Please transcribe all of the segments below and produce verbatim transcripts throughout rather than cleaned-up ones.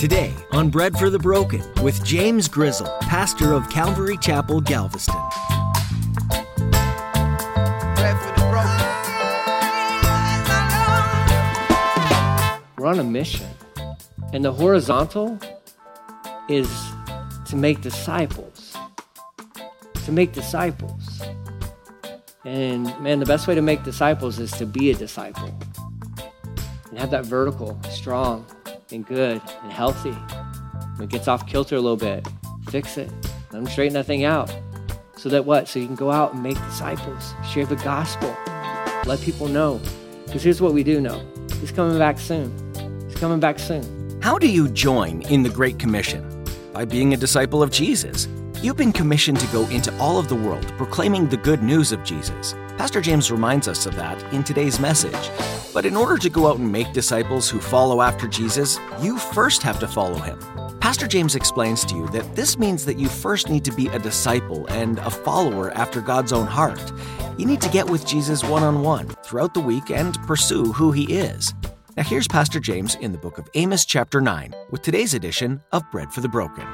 Today on Bread for the Broken with James Grizzle, pastor of Calvary Chapel, Galveston. Bread for the broken. We're on a mission, and the horizontal is to make disciples. To make disciples. And man, the best way to make disciples is to be a disciple. And have that vertical, strong and good and healthy. When it gets off kilter a little bit, fix it. Let them straighten that thing out. So that what? So you can go out and make disciples. Share the gospel. Let people know. Because here's what we do know. He's coming back soon. He's coming back soon. How do you join in the Great Commission? By being a disciple of Jesus. You've been commissioned to go into all of the world, proclaiming the good news of Jesus. Pastor James reminds us of that in today's message. But in order to go out and make disciples who follow after Jesus, you first have to follow him. Pastor James explains to you that this means that you first need to be a disciple and a follower after God's own heart. You need to get with Jesus one-on-one throughout the week and pursue who he is. Now here's Pastor James in the book of Amos chapter nine with today's edition of Bread for the Broken.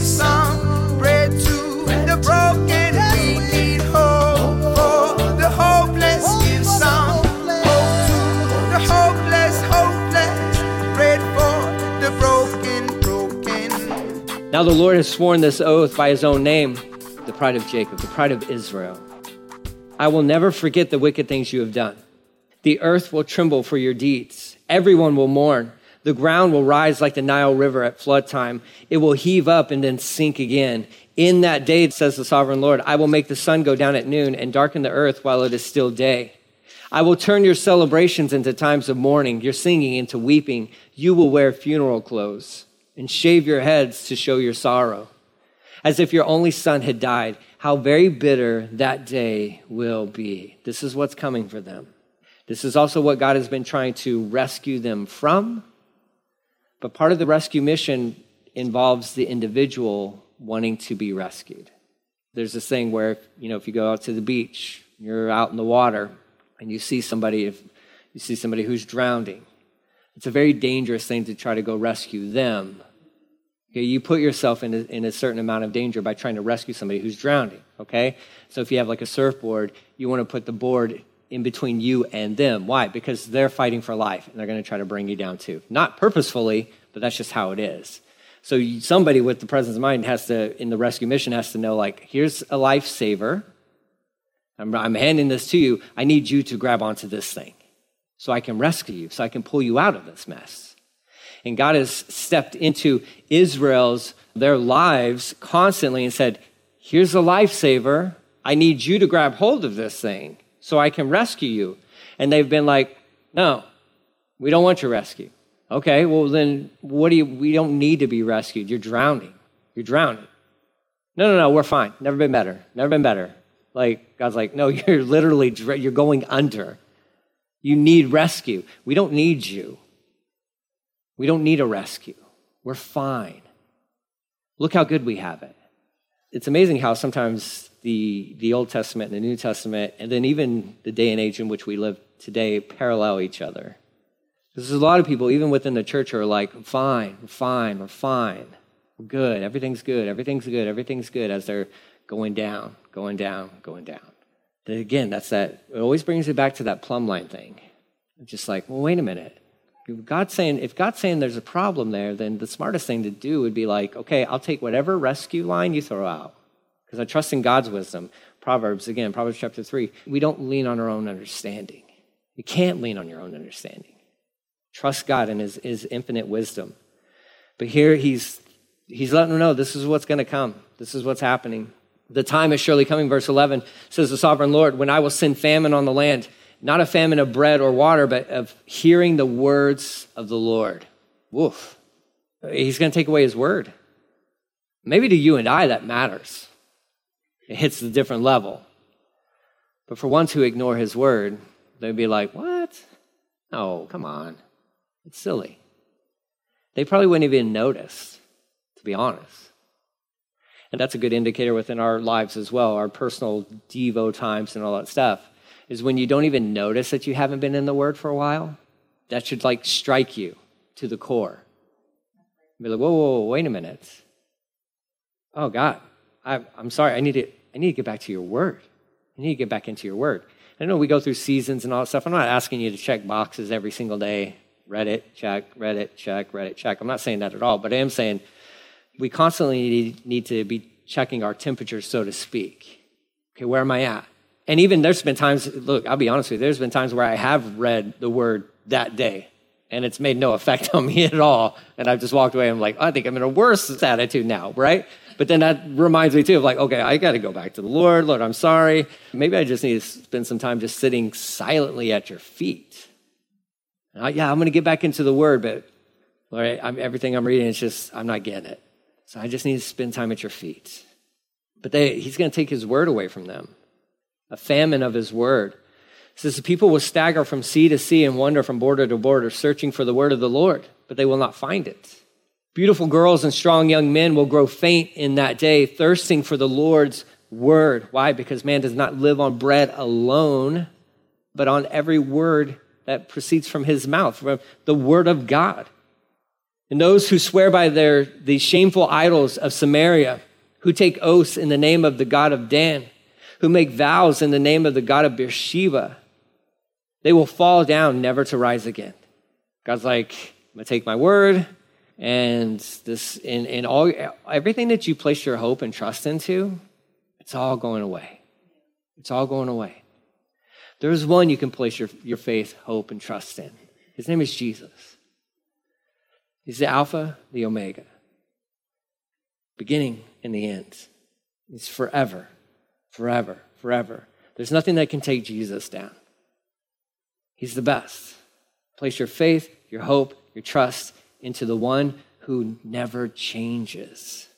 Some bread to the broken, we need hope for the hopeless, give some hope to the hopeless, hopeless, bread for the broken, broken. Now the Lord has sworn this oath by his own name, the pride of Jacob, the pride of Israel. I will never forget the wicked things you have done. The earth will tremble for your deeds. Everyone will mourn. The ground will rise like the Nile River at flood time. It will heave up and then sink again. In that day, says the Sovereign Lord, I will make the sun go down at noon and darken the earth while it is still day. I will turn your celebrations into times of mourning, your singing into weeping. You will wear funeral clothes and shave your heads to show your sorrow. As if your only son had died, how very bitter that day will be. This is what's coming for them. This is also what God has been trying to rescue them from. But part of the rescue mission involves the individual wanting to be rescued. There's this thing where, you know, if you go out to the beach, you're out in the water, and you see somebody, if you see somebody who's drowning, it's a very dangerous thing to try to go rescue them. Okay, you put yourself in a, in a certain amount of danger by trying to rescue somebody who's drowning, okay? So if you have like a surfboard, you want to put the board in between you and them. Why? Because they're fighting for life, and they're going to try to bring you down too. Not purposefully, but that's just how it is. So you, somebody with the presence of mind has to, in the rescue mission, has to know, like, here's a lifesaver. I'm, I'm handing this to you. I need you to grab onto this thing so I can rescue you, so I can pull you out of this mess. And God has stepped into Israel's, their lives constantly and said, here's a lifesaver. I need you to grab hold of this thing so I can rescue you. And they've been like, no, we don't want your rescue. Okay, well then, what do you, we don't need to be rescued. You're drowning. You're drowning. No, no, no, we're fine. Never been better. Never been better. Like, God's like, no, you're literally, you're going under. You need rescue. We don't need you. We don't need a rescue. We're fine. Look how good we have it. It's amazing how sometimes the the Old Testament and the New Testament, and then even the day and age in which we live today, parallel each other. There's a lot of people, even within the church, who are like, I'm fine, I'm fine, I'm fine, we're good, everything's good, everything's good, everything's good, as they're going down, going down, going down. And again, that's that, it always brings it back to that plumb line thing. I'm just like, well, wait a minute. God's saying, if God's saying there's a problem there, then the smartest thing to do would be like, okay, I'll take whatever rescue line you throw out, because I trust in God's wisdom. Proverbs, again, Proverbs chapter three, we don't lean on our own understanding. You can't lean on your own understanding. Trust God in his, his infinite wisdom. But here he's he's letting them know this is what's going to come. This is what's happening. The time is surely coming, verse eleven, says the Sovereign Lord, when I will send famine on the land, not a famine of bread or water, but of hearing the words of the Lord. Woof. He's going to take away his word. Maybe to you and I that matters. It hits a different level. But for ones who ignore his word, they'd be like, what? Oh, come on. It's silly. They probably wouldn't even notice, to be honest. And that's a good indicator within our lives as well, our personal devo times and all that stuff. is when you don't even notice that you haven't been in the Word for a while. That should like strike you to the core. Be like, whoa, whoa, whoa, wait a minute. Oh God, I, I'm sorry. I need to. I need to get back to your Word. I need to get back into your Word. I know we go through seasons and all that stuff. I'm not asking you to check boxes every single day. Reddit, check, Reddit, check, Reddit, check. I'm not saying that at all, but I am saying we constantly need to be checking our temperature, so to speak. Okay, where am I at? And even there's been times, look, I'll be honest with you, there's been times where I have read the Word that day, and it's made no effect on me at all, and I've just walked away and I'm like, oh, I think I'm in a worse attitude now, right? But then that reminds me too of like, okay, I got to go back to the Lord. Lord, I'm sorry. Maybe I just need to spend some time just sitting silently at your feet. I, yeah, I'm going to get back into the Word, but Lord, I'm, everything I'm reading, it's just, I'm not getting it. So I just need to spend time at your feet. But they, he's going to take his Word away from them. A famine of his Word. It says the people will stagger from sea to sea and wander from border to border, searching for the Word of the Lord, but they will not find it. Beautiful girls and strong young men will grow faint in that day, thirsting for the Lord's word. Why? Because man does not live on bread alone, but on every word that proceeds from his mouth, from the word of God. And those who swear by their the shameful idols of Samaria, who take oaths in the name of the god of Dan, who make vows in the name of the god of Beersheba, they will fall down, never to rise again. God's like, I'm going to take my word. And this, in, in all, everything that you place your hope and trust into, it's all going away. It's all going away. There's one you can place your, your faith, hope, and trust in. His name is Jesus. He's the Alpha, the Omega, beginning and the end. He's forever, forever, forever. There's nothing that can take Jesus down. He's the best. Place your faith, your hope, your trust into the one who never changes.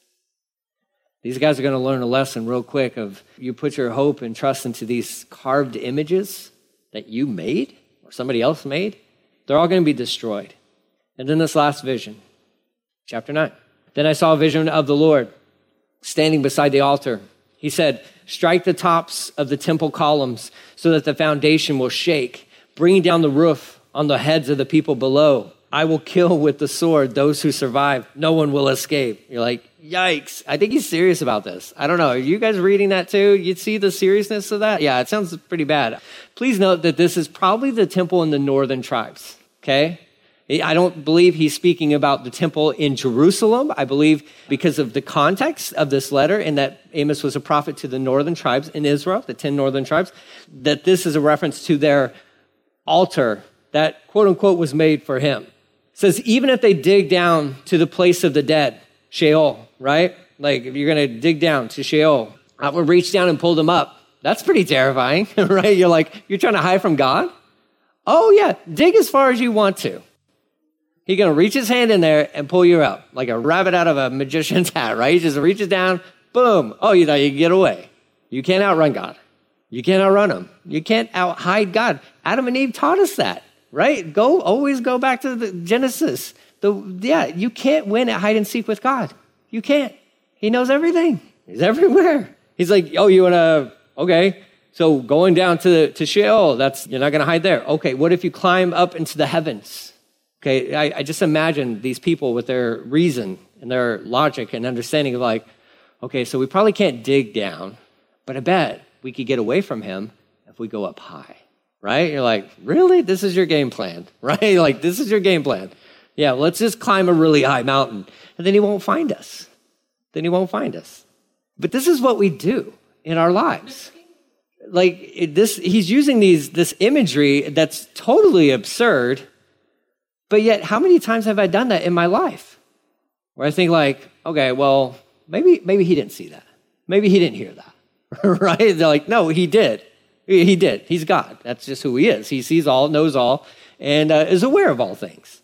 These guys are going to learn a lesson real quick of you put your hope and trust into these carved images that you made or somebody else made, they're all going to be destroyed. And then this last vision, chapter nine. Then I saw a vision of the Lord standing beside the altar. He said, strike the tops of the temple columns so that the foundation will shake, bringing down the roof on the heads of the people below. I will kill with the sword those who survive. No one will escape. You're like, yikes. I think he's serious about this. I don't know. Are you guys reading that too? You see the seriousness of that? Yeah, it sounds pretty bad. Please note that this is probably the temple in the northern tribes, okay? I don't believe he's speaking about the temple in Jerusalem. I believe because of the context of this letter and that Amos was a prophet to the northern tribes in Israel, the ten northern tribes, that this is a reference to their altar that, quote unquote, was made for him. It says, even if they dig down to the place of the dead, Sheol, right? Like, if you're going to dig down to Sheol, I would reach down and pull them up. That's pretty terrifying, right? You're like, you're trying to hide from God? Oh, yeah, dig as far as you want to. He's going to reach his hand in there and pull you out, like a rabbit out of a magician's hat, right? He just reaches down, boom. Oh, you thought you could get away. You can't outrun God. You can't outrun him. You can't out-hide God. Adam and Eve taught us that. Right? Go, always go back to the Genesis. The, yeah, you can't win at hide and seek with God. You can't. He knows everything. He's everywhere. He's like, oh, you want to, okay. So going down to, to Sheol, that's, you're not going to hide there. Okay, what if you climb up into the heavens? Okay, I, I just imagine these people with their reason and their logic and understanding of like, okay, so we probably can't dig down, but I bet we could get away from him if we go up high. Right? You're like, really? This is your game plan, right? You're like, this is your game plan. Yeah, let's just climb a really high mountain, and then he won't find us. Then he won't find us. But this is what we do in our lives. Like this, he's using these this imagery that's totally absurd, but yet how many times have I done that in my life? Where I think like, okay, well, maybe maybe he didn't see that. Maybe he didn't hear that, right? They're like, no, he did. He did. He's God. That's just who he is. He sees all, knows all, and uh, is aware of all things.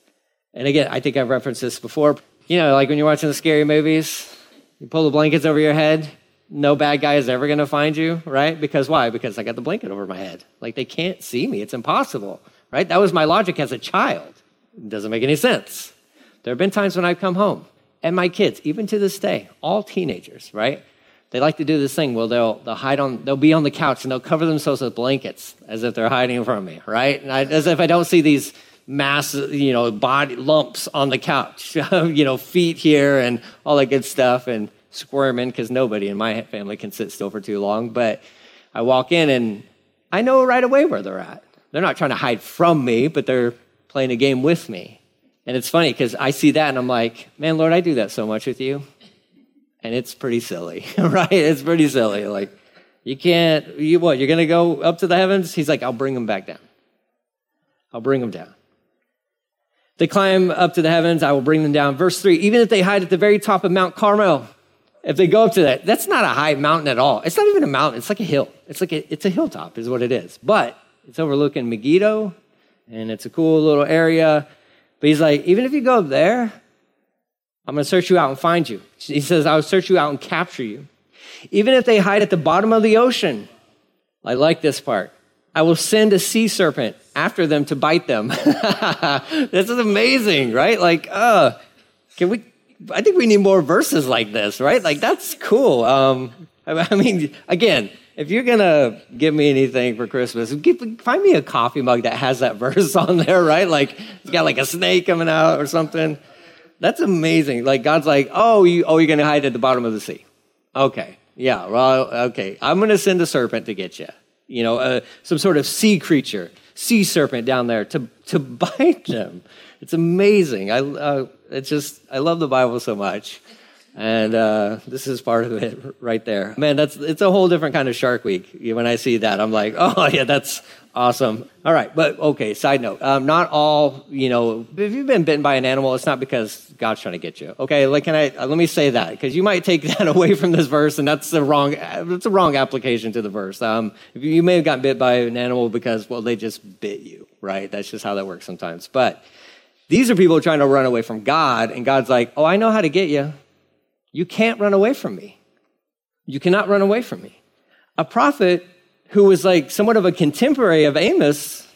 And again, I think I've referenced this before. You know, like when you're watching the scary movies, you pull the blankets over your head, no bad guy is ever going to find you, right? Because why? Because I got the blanket over my head. Like they can't see me. It's impossible, right? That was my logic as a child. It doesn't make any sense. There have been times when I've come home, and my kids, even to this day, all teenagers, right? They like to do this thing. Well, they'll they'll hide on. They'll be on the couch and they'll cover themselves with blankets as if they're hiding from me, right? And I, as if I don't see these massive, you know, body lumps on the couch, you know, feet here and all that good stuff, and squirming because nobody in my family can sit still for too long. But I walk in and I know right away where they're at. They're not trying to hide from me, but they're playing a game with me. And it's funny because I see that and I'm like, man, Lord, I do that so much with you. And it's pretty silly, right? It's pretty silly. Like, you can't, you what, you're going to go up to the heavens? He's like, I'll bring them back down. I'll bring them down. They climb up to the heavens, I will bring them down. Verse three, even if they hide at the very top of Mount Carmel, if they go up to that, that's not a high mountain at all. It's not even a mountain. It's like a hill. It's like a, it's a hilltop is what it is. But it's overlooking Megiddo, and it's a cool little area. But he's like, even if you go up there, I'm going to search you out and find you. He says, I will search you out and capture you. Even if they hide at the bottom of the ocean, I like this part. I will send a sea serpent after them to bite them. This is amazing, right? Like, uh, can we, I think we need more verses like this, right? Like, that's cool. Um, I mean, again, if you're going to give me anything for Christmas, give, find me a coffee mug that has that verse on there, right? Like, it's got like a snake coming out or something. That's amazing. Like, God's like, oh, you, oh, you're going to hide at the bottom of the sea. Okay. Yeah. Well, okay. I'm going to send a serpent to get you. You know, uh, some sort of sea creature, sea serpent down there to, to bite them. It's amazing. I, uh, it's just, I love the Bible so much. And uh, this is part of it right there. Man, that's it's a whole different kind of Shark Week. When I see that, I'm like, oh, yeah, that's awesome. All right, but okay, side note. Um, not all, you know, if you've been bitten by an animal, it's not because God's trying to get you. Okay, like, can I, let me say that, because you might take that away from this verse, and that's the wrong, that's the wrong application to the verse. Um, you may have gotten bit by an animal because, well, they just bit you, right? That's just how that works sometimes. But these are people trying to run away from God, and God's like, oh, I know how to get you. You can't run away from me. You cannot run away from me. A prophet who was like somewhat of a contemporary of Amos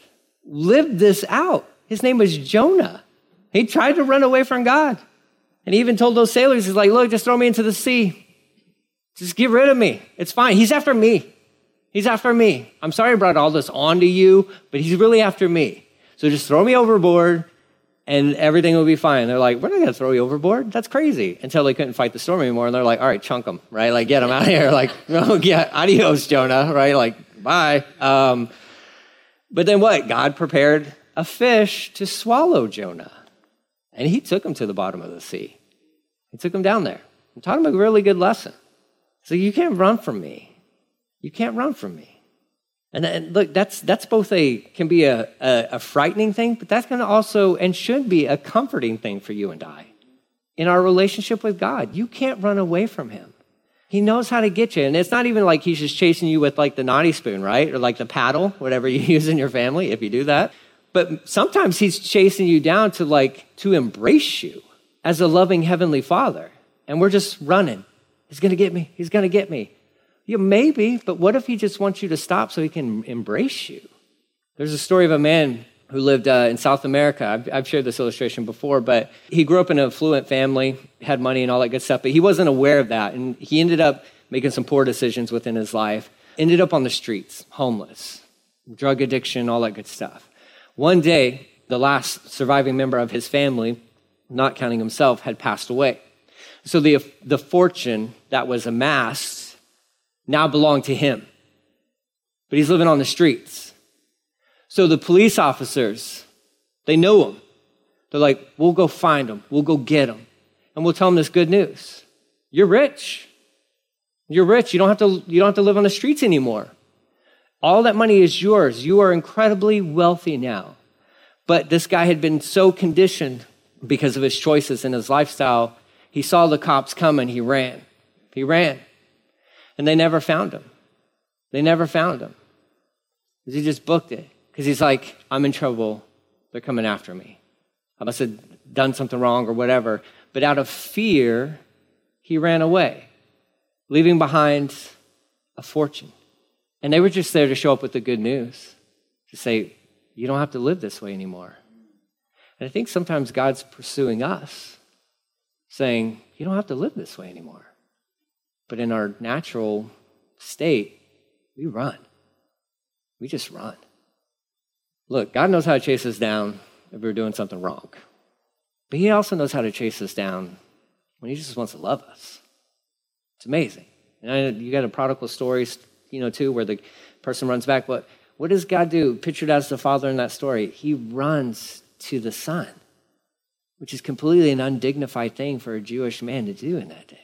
lived this out. His name was Jonah. He tried to run away from God. And he even told those sailors, he's like, look, just throw me into the sea. Just get rid of me. It's fine. He's after me. He's after me. I'm sorry I brought all this onto you, but he's really after me. So just throw me overboard. And everything will be fine. They're like, we're not going to throw you overboard. That's crazy. Until they couldn't fight the storm anymore. And they're like, all right, chunk them, right? Like, get them out of here. Like, no, yeah, adios, Jonah, right? Like, bye. Um, but then what? God prepared a fish to swallow Jonah. And he took him to the bottom of the sea. He took him down there and taught him a really good lesson. So you can't run from me. You can't run from me. And, and look, that's that's both a can be a, a, a frightening thing, but that's going to also and should be a comforting thing for you and I in our relationship with God. You can't run away from him. He knows how to get you. And it's not even like he's just chasing you with like the naughty spoon, right? Or like the paddle, whatever you use in your family, if you do that. But sometimes he's chasing you down to like to embrace you as a loving heavenly father. And we're just running. He's going to get me. He's going to get me. Yeah, maybe, but what if he just wants you to stop so he can embrace you? There's a story of a man who lived uh, in South America. I've, I've shared this illustration before, but he grew up in an affluent family, had money and all that good stuff, but he wasn't aware of that. And he ended up making some poor decisions within his life, ended up on the streets, homeless, drug addiction, all that good stuff. One day, the last surviving member of his family, not counting himself, had passed away. So the the fortune that was amassed now belong to him. But he's living on the streets. So the police officers, they know him. They're like, we'll go find him. We'll go get him. And we'll tell him this good news. You're rich. You're rich. You don't have to, you don't have to live on the streets anymore. All that money is yours. You are incredibly wealthy now. But this guy had been so conditioned because of his choices and his lifestyle. He saw the cops come and he ran. He ran. And they never found him. They never found him. He just booked it. Because he's like, I'm in trouble. They're coming after me. I must have done something wrong or whatever. But out of fear, he ran away, leaving behind a fortune. And they were just there to show up with the good news, to say, you don't have to live this way anymore. And I think sometimes God's pursuing us, saying, you don't have to live this way anymore. But in our natural state, we run. We just run. Look, God knows how to chase us down if we're doing something wrong. But he also knows how to chase us down when he just wants to love us. It's amazing. And I, you got a prodigal story, you know, too, where the person runs back. But what does God do? Pictured as the father in that story, he runs to the son, which is completely an undignified thing for a Jewish man to do in that day.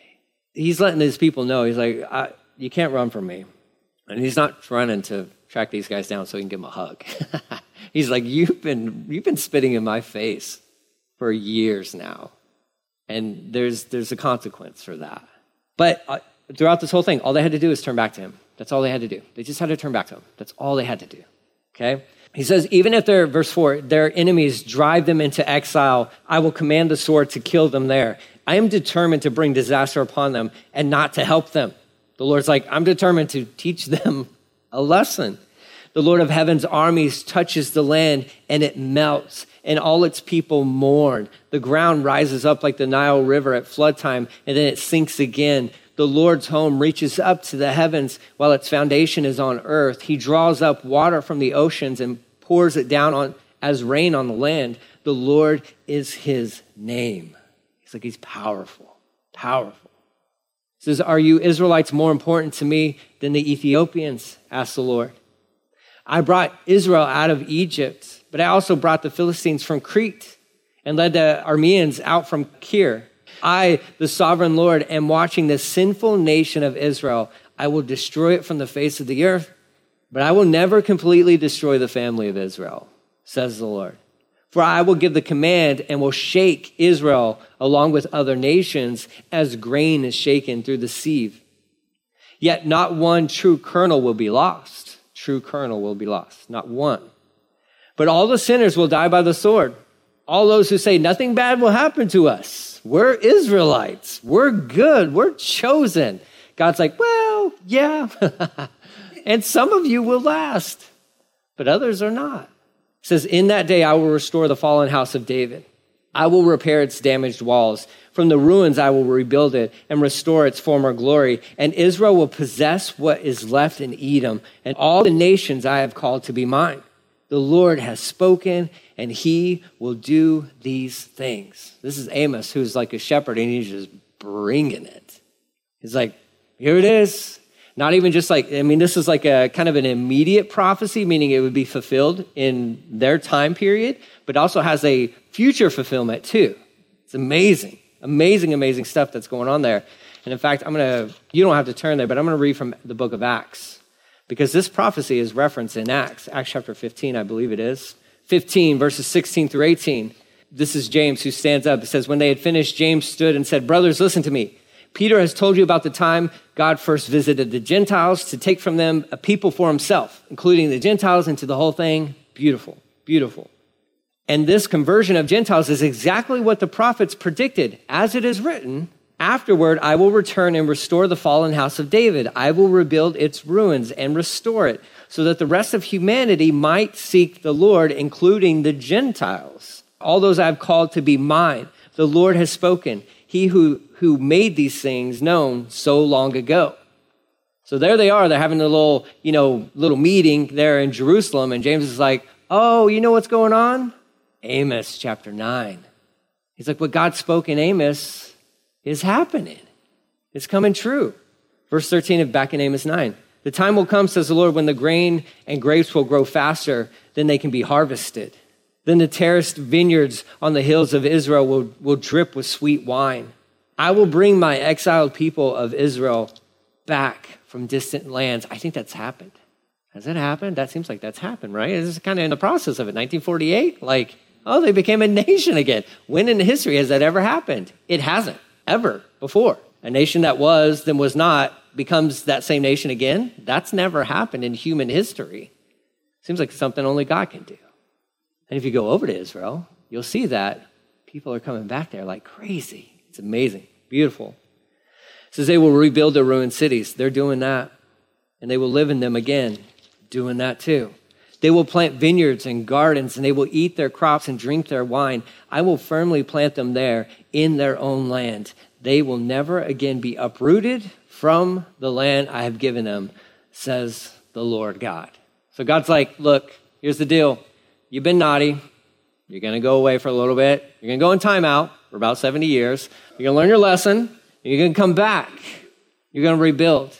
He's letting his people know. He's like, I, you can't run from me. And he's not running to track these guys down so he can give them a hug. He's like, you've been you've been spitting in my face for years now. And there's there's a consequence for that. But uh, throughout this whole thing, all they had to do is turn back to him. That's all they had to do. They just had to turn back to him. That's all they had to do. Okay? He says, even if they're, verse four, their enemies drive them into exile, I will command the sword to kill them there. I am determined to bring disaster upon them and not to help them. The Lord's like, I'm determined to teach them a lesson. The Lord of heaven's armies touches the land and it melts, and all its people mourn. The ground rises up like the Nile River at flood time, and then it sinks again. The Lord's home reaches up to the heavens while its foundation is on earth. He draws up water from the oceans and pours it down on as rain on the land. The Lord is his name. He's like, he's powerful, powerful. He says, are you Israelites more important to me than the Ethiopians? Asked the Lord. I brought Israel out of Egypt, but I also brought the Philistines from Crete and led the Arameans out from Kir. I, the sovereign Lord, am watching this sinful nation of Israel. I will destroy it from the face of the earth, but I will never completely destroy the family of Israel, says the Lord. For I will give the command and will shake Israel along with other nations as grain is shaken through the sieve. Yet not one true kernel will be lost. True kernel will be lost, not one. But all the sinners will die by the sword. All those who say nothing bad will happen to us. We're Israelites. We're good. We're chosen. God's like, well, yeah. And some of you will last, but others are not. It says, in that day, I will restore the fallen house of David. I will repair its damaged walls. From the ruins, I will rebuild it and restore its former glory. And Israel will possess what is left in Edom and all the nations I have called to be mine. The Lord has spoken, and he will do these things. This is Amos, who's like a shepherd, and he's just bringing it. He's like, here it is. Not even just like, I mean, this is like a kind of an immediate prophecy, meaning it would be fulfilled in their time period, but also has a future fulfillment too. It's amazing, amazing, amazing stuff that's going on there. And in fact, I'm going to, you don't have to turn there, but I'm going to read from the book of Acts, because this prophecy is referenced in Acts, Acts chapter fifteen, I believe it is. fifteen, verses sixteen through eighteen. This is James who stands up. It says, when they had finished, James stood and said, brothers, listen to me. Peter has told you about the time God first visited the Gentiles to take from them a people for himself, including the Gentiles, into the whole thing. Beautiful, beautiful. And this conversion of Gentiles is exactly what the prophets predicted. As it is written, afterward, I will return and restore the fallen house of David. I will rebuild its ruins and restore it so that the rest of humanity might seek the Lord, including the Gentiles. All those I've called to be mine. The Lord has spoken. He who, who made these things known so long ago. So there they are. They're having a little, you know, little meeting there in Jerusalem. And James is like, oh, you know what's going on? Amos chapter nine. He's like, what God spoke in Amos is happening. It's coming true. Verse thirteen of back in Amos nine. The time will come, says the Lord, when the grain and grapes will grow faster than they can be harvested. Then the terraced vineyards on the hills of Israel will, will drip with sweet wine. I will bring my exiled people of Israel back from distant lands. I think that's happened. Has that happened? That seems like that's happened, right? This is kind of in the process of it. nineteen forty-eight, like, oh, they became a nation again. When in history has that ever happened? It hasn't. Ever before. A nation that was, then was not, becomes that same nation again. That's never happened in human history. Seems like something only God can do. And if you go over to Israel, you'll see that people are coming back there like crazy. It's amazing, beautiful. It says they will rebuild their ruined cities. They're doing that. And they will live in them again, doing that too. They will plant vineyards and gardens, and they will eat their crops and drink their wine. I will firmly plant them there in their own land. They will never again be uprooted from the land I have given them, says the Lord God. So God's like, look, here's the deal. You've been naughty. You're going to go away for a little bit. You're going to go in timeout for about seventy years. You're going to learn your lesson. You're going to come back. You're going to rebuild.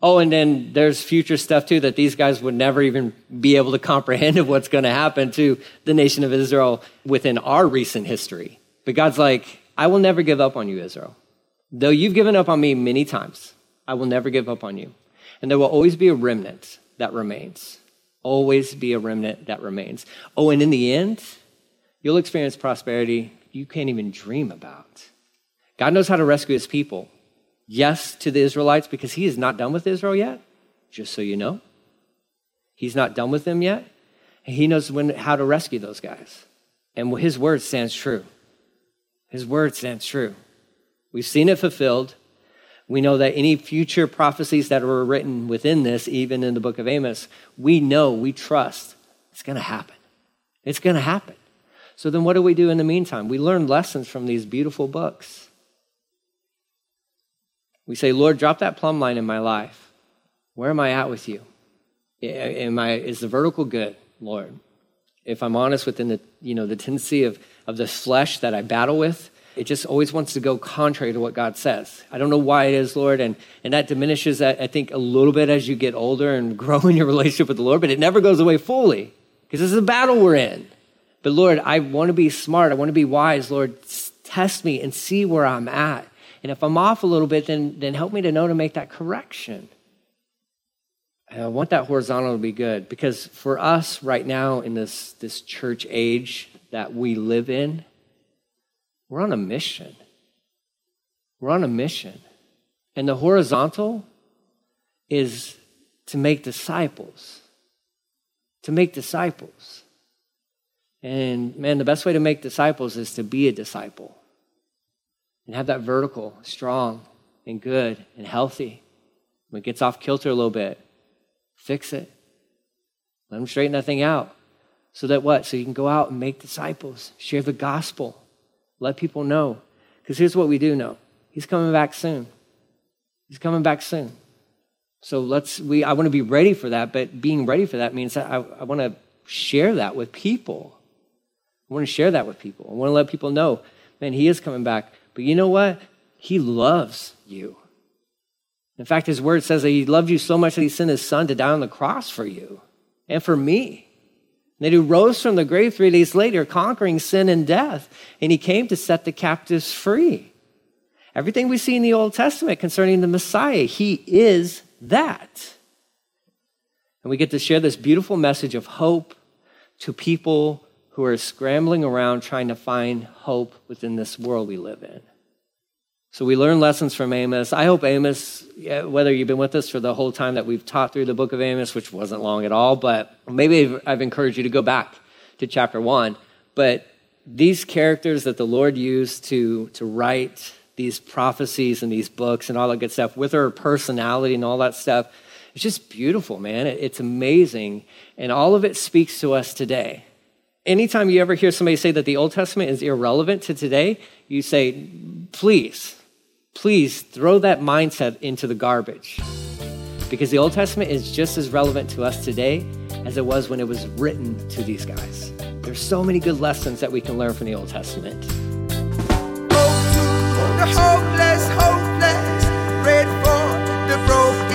Oh, and then there's future stuff too that these guys would never even be able to comprehend of what's going to happen to the nation of Israel within our recent history. But God's like, I will never give up on you, Israel. Though you've given up on me many times, I will never give up on you. And there will always be a remnant that remains. Always be a remnant that remains. Oh, and in the end, you'll experience prosperity you can't even dream about. God knows how to rescue his people. Yes, to the Israelites, because he is not done with Israel yet, just so you know. He's not done with them yet. And he knows when how to rescue those guys. And his word stands true. His word stands true. We've seen it fulfilled. We know that any future prophecies that were written within this, even in the book of Amos, we know, we trust, it's going to happen. It's going to happen. So then what do we do in the meantime? We learn lessons from these beautiful books. We say, Lord, drop that plumb line in my life. Where am I at with you? Am I, is the vertical good, Lord? If I'm honest, within the, you know, the tendency of, of the flesh that I battle with, it just always wants to go contrary to what God says. I don't know why it is, Lord, and, and that diminishes, I think, a little bit as you get older and grow in your relationship with the Lord, but it never goes away fully because this is a battle we're in. But Lord, I want to be smart. I want to be wise. Lord, test me and see where I'm at. And if I'm off a little bit, then, then help me to know to make that correction. And I want that horizontal to be good because for us right now in this, this church age that we live in, we're on a mission. We're on a mission. And the horizontal is to make disciples. To make disciples. And man, the best way to make disciples is to be a disciple. And have that vertical, strong and good and healthy. When it gets off kilter a little bit, fix it. Let them straighten that thing out. So that what? So you can go out and make disciples. Share the gospel. Let people know. Because here's what we do know. He's coming back soon. He's coming back soon. So let's, we, I want to be ready for that, but being ready for that means that I, I want to share that with people. I want to share that with people. I want to let people know, man, he is coming back. But you know what? He loves you. In fact, his word says that he loved you so much that he sent his son to die on the cross for you and for me. And that he rose from the grave three days later, conquering sin and death. And he came to set the captives free. Everything we see in the Old Testament concerning the Messiah, he is that. And we get to share this beautiful message of hope to people who are scrambling around trying to find hope within this world we live in. So we learn lessons from Amos. I hope Amos, whether you've been with us for the whole time that we've taught through the book of Amos, which wasn't long at all, but maybe I've encouraged you to go back to chapter one. But these characters that the Lord used to, to write these prophecies and these books and all that good stuff with her personality and all that stuff, it's just beautiful, man. It's amazing. And all of it speaks to us today. Anytime you ever hear somebody say that the Old Testament is irrelevant to today, you say, please, please throw that mindset into the garbage. Because the Old Testament is just as relevant to us today as it was when it was written to these guys. There's so many good lessons that we can learn from the Old Testament. Hope to the hopeless, hopeless, bread for the broken.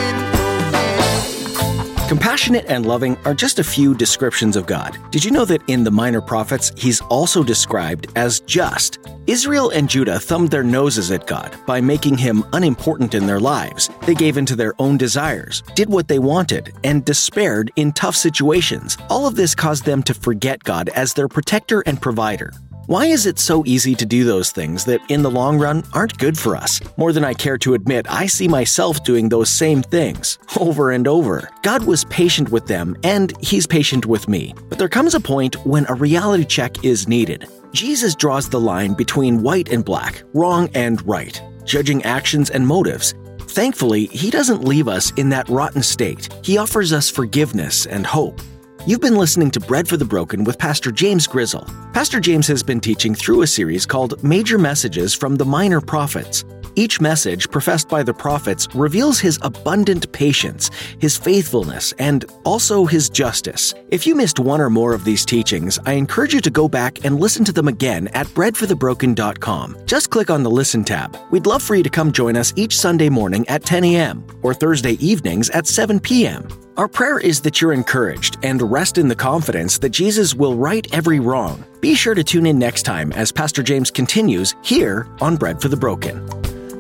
Compassionate and loving are just a few descriptions of God. Did you know that in the Minor Prophets, he's also described as just? Israel and Judah thumbed their noses at God by making him unimportant in their lives. They gave into their own desires, did what they wanted, and despaired in tough situations. All of this caused them to forget God as their protector and provider. Why is it so easy to do those things that, in the long run, aren't good for us? More than I care to admit, I see myself doing those same things, over and over. God was patient with them, and he's patient with me. But there comes a point when a reality check is needed. Jesus draws the line between white and black, wrong and right, judging actions and motives. Thankfully, he doesn't leave us in that rotten state. He offers us forgiveness and hope. You've been listening to Bread for the Broken with Pastor James Grizzle. Pastor James has been teaching through a series called Major Messages from the Minor Prophets. Each message professed by the prophets reveals his abundant patience, his faithfulness, and also his justice. If you missed one or more of these teachings, I encourage you to go back and listen to them again at bread for the broken dot com. Just click on the Listen tab. We'd love for you to come join us each Sunday morning at ten a.m. or Thursday evenings at seven p.m. Our prayer is that you're encouraged and rest in the confidence that Jesus will right every wrong. Be sure to tune in next time as Pastor James continues here on Bread for the Broken.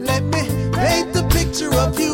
Let me paint the picture of you.